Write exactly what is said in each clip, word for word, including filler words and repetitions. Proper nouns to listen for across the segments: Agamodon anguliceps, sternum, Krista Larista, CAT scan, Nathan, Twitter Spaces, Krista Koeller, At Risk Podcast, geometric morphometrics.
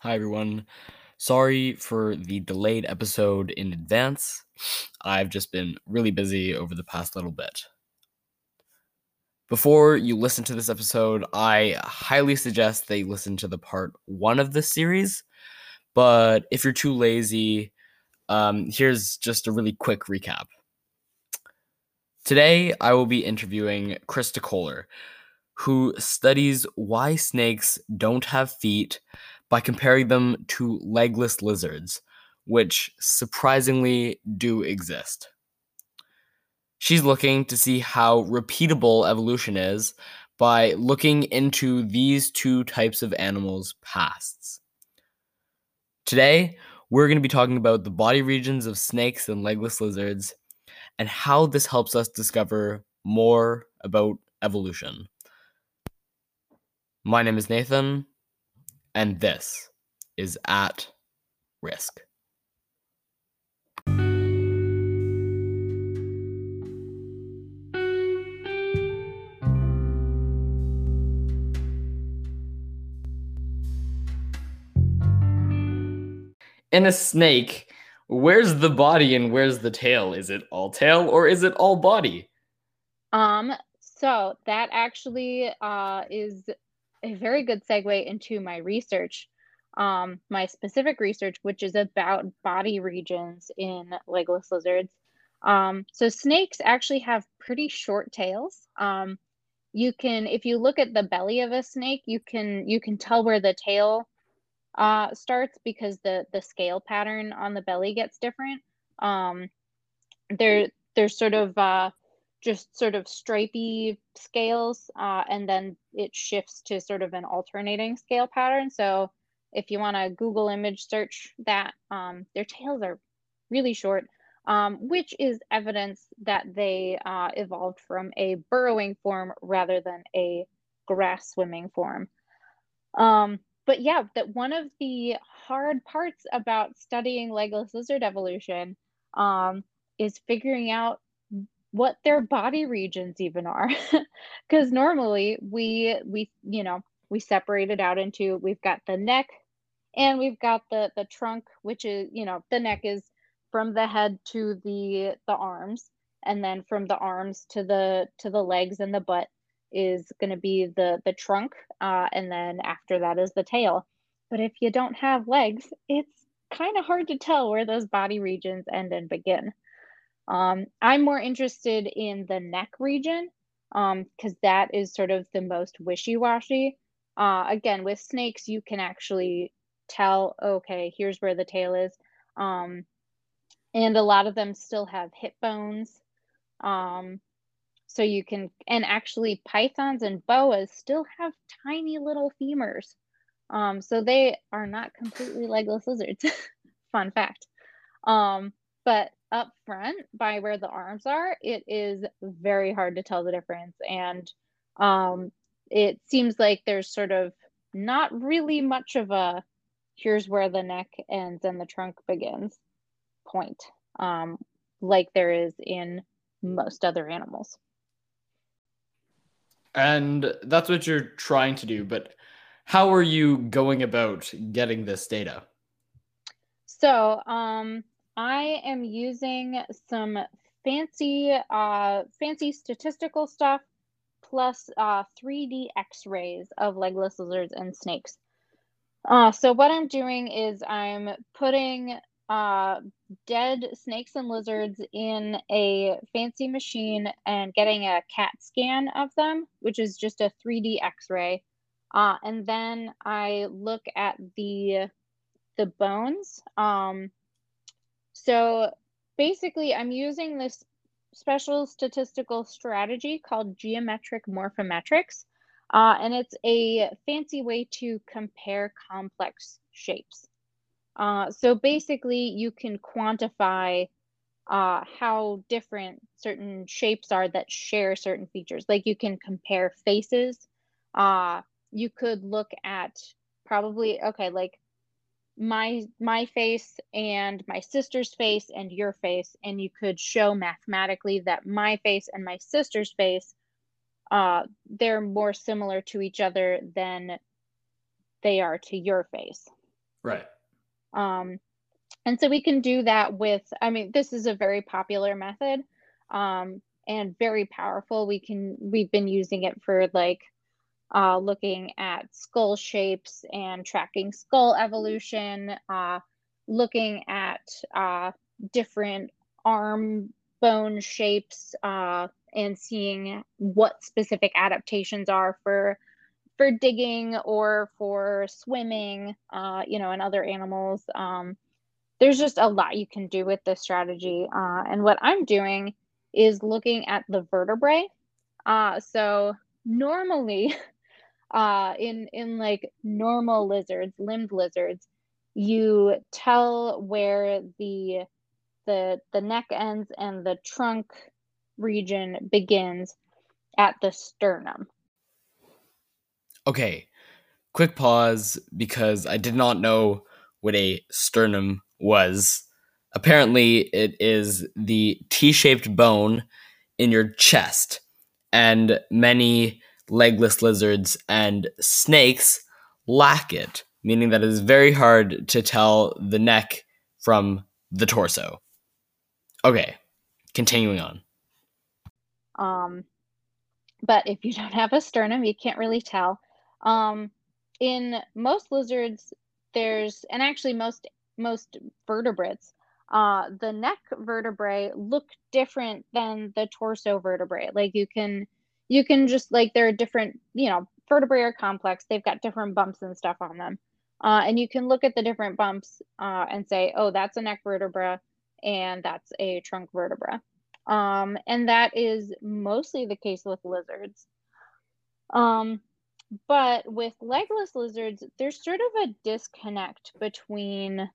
Hi, everyone. Sorry for the delayed episode in advance. I've just been really busy over the past little bit. Before you listen to this episode, I highly suggest that you listen to the part one of this series. But if you're too lazy, um, here's just a really quick recap. Today, I will be interviewing Krista Koeller, who studies why snakes don't have feet by comparing them to legless lizards, which surprisingly do exist. She's looking to see how repeatable evolution is by looking into these two types of animals' pasts. Today, we're going to be talking about the body regions of snakes and legless lizards and how this helps us discover more about evolution. My name is Nathan, and this is At Risk. In a snake, where's the body and where's the tail? Is it all tail or is it all body? Um. So that actually uh, is... a very good segue into my research, um, my specific research, which is about body regions in legless lizards. Um, so snakes actually have pretty short tails. Um, you can, if you look at the belly of a snake, you can you can tell where the tail uh, starts because the the scale pattern on the belly gets different. Um, there there's sort of uh, just sort of stripy scales, uh, and then it shifts to sort of an alternating scale pattern. So if you want to Google image search that, um, their tails are really short, um, which is evidence that they uh, evolved from a burrowing form rather than a grass swimming form. Um, but yeah, that one of the hard parts about studying legless lizard evolution um, is figuring out what their body regions even are, because normally we we you know we separate it out into, we've got the neck and we've got the the trunk, which is, you know, the neck is from the head to the the arms, and then from the arms to the to the legs and the butt is going to be the the trunk, uh, and then after that is the tail. But if you don't have legs, it's kind of hard to tell where those body regions end and begin. Um, I'm more interested in the neck region because um, that is sort of the most wishy-washy. Uh, again, with snakes, you can actually tell, okay, here's where the tail is. Um, and a lot of them still have hip bones. Um, so you can, and actually pythons and boas still have tiny little femurs. Um, so they are not completely legless lizards. Fun fact. Um, but up front by where the arms are, it is very hard to tell the difference. And um, it seems like there's sort of not really much of a here's where the neck ends and the trunk begins point, um, like there is in most other animals. And that's what you're trying to do, but how are you going about getting this data? So, um, I am using some fancy uh, fancy statistical stuff plus uh, three D x-rays of legless lizards and snakes. Uh, so what I'm doing is I'm putting uh, dead snakes and lizards in a fancy machine and getting a CAT scan of them, which is just a three D x-ray. Uh, and then I look at the, the bones. Um, So basically, I'm using this special statistical strategy called geometric morphometrics, uh, and it's a fancy way to compare complex shapes. Uh, so basically, you can quantify uh, how different certain shapes are that share certain features. Like you can compare faces. Uh, you could look at probably, okay, like my my face and my sister's face and your face, and you could show mathematically that my face and my sister's face, uh, they're more similar to each other than they are to your face. Right. Um, and so we can do that with, I mean, this is a very popular method, um, and very powerful. We can, we've been using it for like uh, looking at skull shapes and tracking skull evolution, uh, looking at uh, different arm bone shapes, uh, and seeing what specific adaptations are for for digging or for swimming, uh, you know, and other animals. Um, there's just a lot you can do with this strategy. Uh, and what I'm doing is looking at the vertebrae. Uh, so normally uh, in, in like normal lizards, limbed lizards, you tell where the, the, the neck ends and the trunk region begins at the sternum. Okay, quick pause, because I did not know what a sternum was. Apparently, it is the T-shaped bone in your chest, and many legless lizards and snakes lack it, meaning that it is very hard to tell the neck from the torso. Okay, continuing on. Um, but if you don't have a sternum, you can't really tell. Um, in most lizards, there's, and actually most, most vertebrates, uh, the neck vertebrae look different than the torso vertebrae. Like you can, you can just like, there are different, you know, vertebrae are complex. They've got different bumps and stuff on them. Uh, and you can look at the different bumps, uh, and say, oh, that's a neck vertebra and that's a trunk vertebra. Um, and that is mostly the case with lizards. Um, But with legless lizards, there's sort of a disconnect between,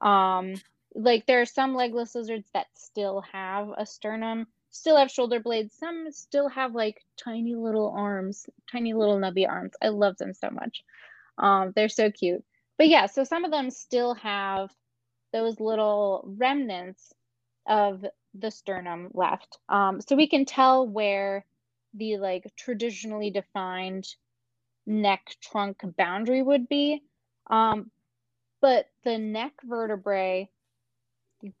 um, like there are some legless lizards that still have a sternum, still have shoulder blades. Some still have like tiny little arms, tiny little nubby arms. I love them so much. Um, they're so cute. But yeah, so some of them still have those little remnants of the sternum left. Um, so we can tell where the like traditionally defined neck trunk boundary would be, um, but the neck vertebrae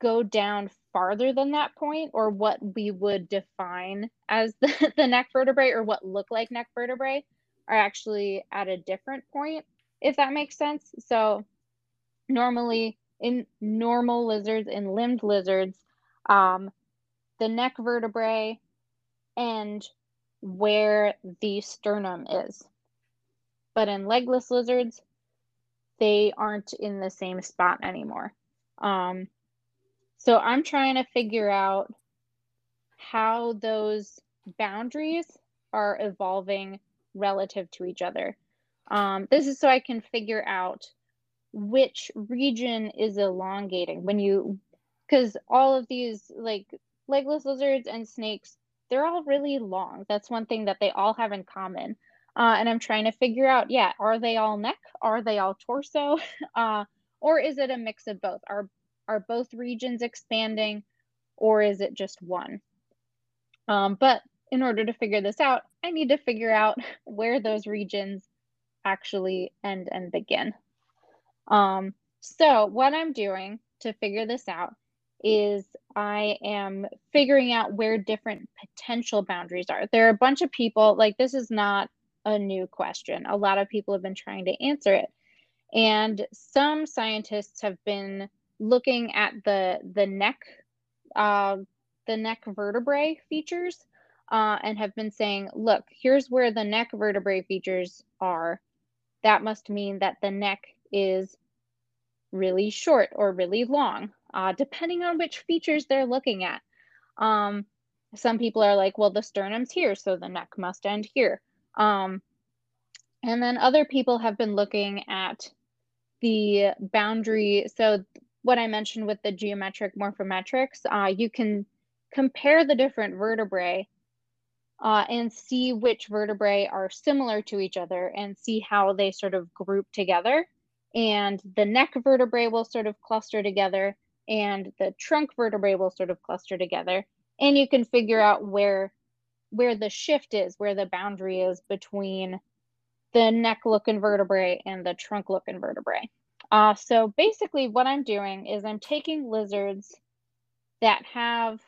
go down farther than that point, or what we would define as the, the neck vertebrae or what look like neck vertebrae are actually at a different point, if that makes sense. So normally in normal lizards, in limbed lizards, um, the neck vertebrae end where the sternum is. But in legless lizards, they aren't in the same spot anymore. Um, so I'm trying to figure out how those boundaries are evolving relative to each other. Um, this is so I can figure out which region is elongating. When you, because all of these like legless lizards and snakes, they're all really long. That's one thing that they all have in common. Uh, and I'm trying to figure out, yeah, are they all neck? Are they all torso? Uh, or is it a mix of both? Are are both regions expanding, or is it just one? Um, but in order to figure this out, I need to figure out where those regions actually end and begin. Um, so what I'm doing to figure this out is I am figuring out where different potential boundaries are. There are a bunch of people, like this is not a new question. A lot of people have been trying to answer it. And some scientists have been looking at the the neck, uh, the neck vertebrae features, uh, and have been saying, look, here's where the neck vertebrae features are. That must mean that the neck is really short or really long, uh, depending on which features they're looking at. Um, some people are like, well, the sternum's here, so the neck must end here. Um, and then other people have been looking at the boundary. So what I mentioned with the geometric morphometrics, uh, you can compare the different vertebrae uh, and see which vertebrae are similar to each other and see how they sort of group together. And the neck vertebrae will sort of cluster together, and the trunk vertebrae will sort of cluster together. And you can figure out where where the shift is, where the boundary is between the neck-looking vertebrae and the trunk-looking vertebrae. Uh, so basically what I'm doing is I'm taking lizards that have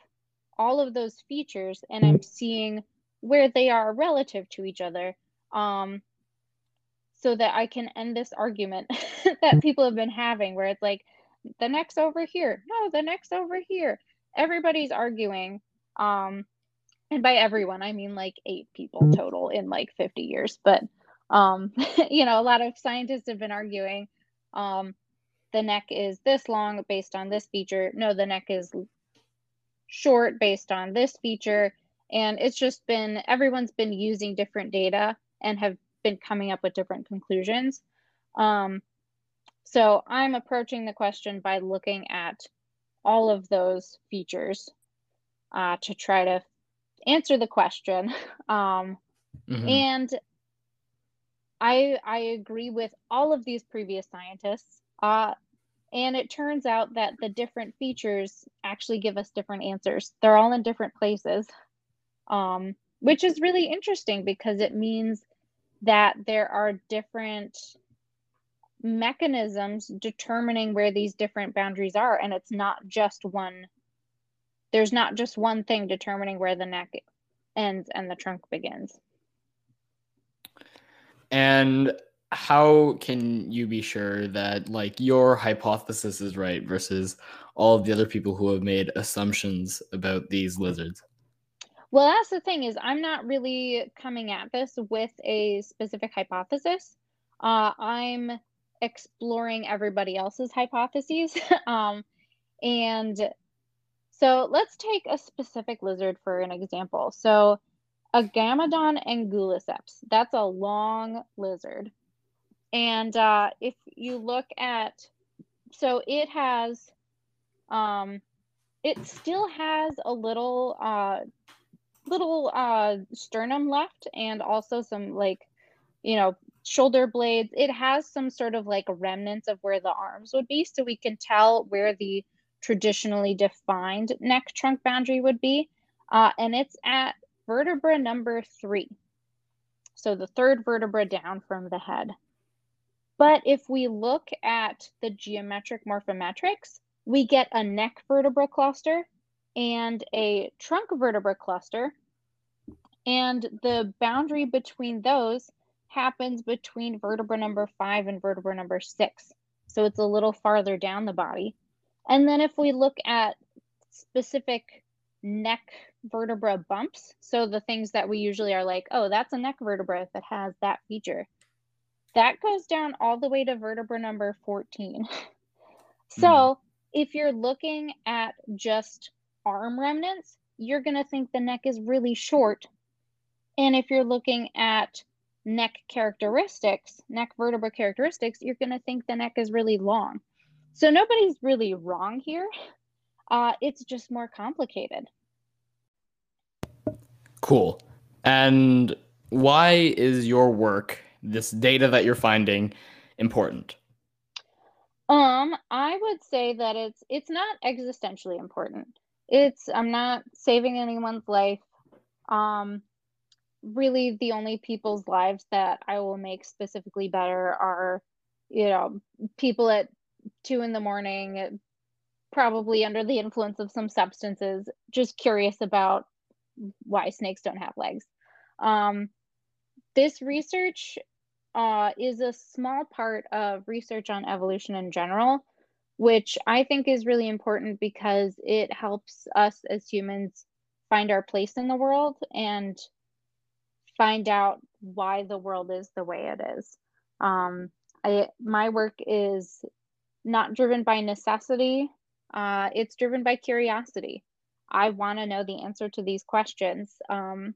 all of those features and I'm seeing where they are relative to each other, um, so that I can end this argument that people have been having where it's like, the neck's over here. No, the neck's over here. Everybody's arguing. Um, and by everyone, I mean like eight people total in like fifty years. But, um, you know, a lot of scientists have been arguing, um, the neck is this long based on this feature. No, the neck is short based on this feature. And it's just been, everyone's been using different data and have been coming up with different conclusions. Um, so I'm approaching the question by looking at all of those features uh, to try to answer the question. Um, mm-hmm. And I, I agree with all of these previous scientists. Uh, and it turns out that the different features actually give us different answers. They're all in different places, um, which is really interesting because it means that there are different mechanisms determining where these different boundaries are, and it's not just one, there's not just one thing determining where the neck ends and the trunk begins. And how can you be sure that like your hypothesis is right versus all of the other people who have made assumptions about these lizards? Well, that's the thing, is I'm not really coming at this with a specific hypothesis. Uh, I'm exploring everybody else's hypotheses. um, and so let's take a specific lizard for an example. So Agamodon anguliceps, that's a long lizard. And uh, if you look at, so it has, um, it still has a little, uh, little uh, sternum left, and also some like, you know, shoulder blades. It has some sort of like remnants of where the arms would be. So we can tell where the traditionally defined neck trunk boundary would be. Uh, and it's at vertebra number three. So the third vertebra down from the head. But if we look at the geometric morphometrics, we get a neck vertebra cluster and a trunk vertebra cluster. And the boundary between those happens between vertebra number five and vertebra number six. So it's a little farther down the body. And then if we look at specific neck vertebra bumps, so the things that we usually are like, oh, that's a neck vertebra that has that feature, that goes down all the way to vertebra number fourteen. So mm. if you're looking at just arm remnants, you're going to think the neck is really short. And if you're looking at neck characteristics, neck vertebra characteristics, you're going to think the neck is really long. So nobody's really wrong here. Uh, it's just more complicated. Cool. And why is your work, this data that you're finding, important? Um, I would say that it's it's not existentially important. It's I'm not saving anyone's life. Um, really the only people's lives that I will make specifically better are, you know, people at two in the morning, probably under the influence of some substances, just curious about why snakes don't have legs. Um, this research uh, is a small part of research on evolution in general, which I think is really important because it helps us as humans find our place in the world and find out why the world is the way it is. Um, I, my work is not driven by necessity. Uh, it's driven by curiosity. I want to know the answer to these questions. Um,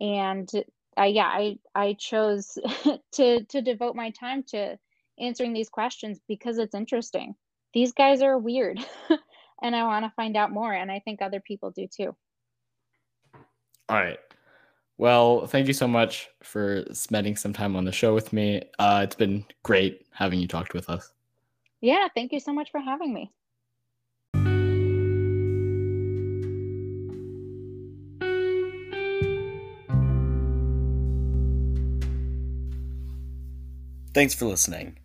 and uh, yeah, I, I chose to, to devote my time to answering these questions because it's interesting. These guys are weird and I want to find out more. And I think other people do too. All right. Well, thank you so much for spending some time on the show with me. Uh, it's been great having you talked with us. Yeah, thank you so much for having me. Thanks for listening.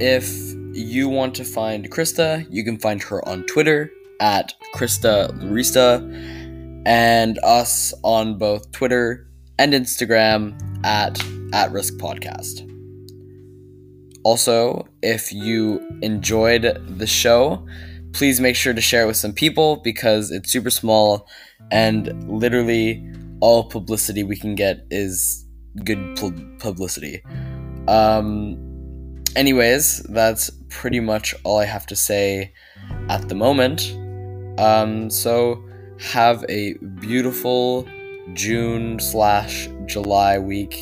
If you want to find Krista, you can find her on Twitter at Krista Larista, and us on both Twitter and Instagram at At Risk Podcast. Also, if you enjoyed the show, please make sure to share it with some people, because it's super small and literally all publicity we can get is good pu- publicity. Um, anyways, that's pretty much all I have to say at the moment. Um, so have a beautiful June slash July week,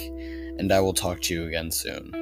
and I will talk to you again soon.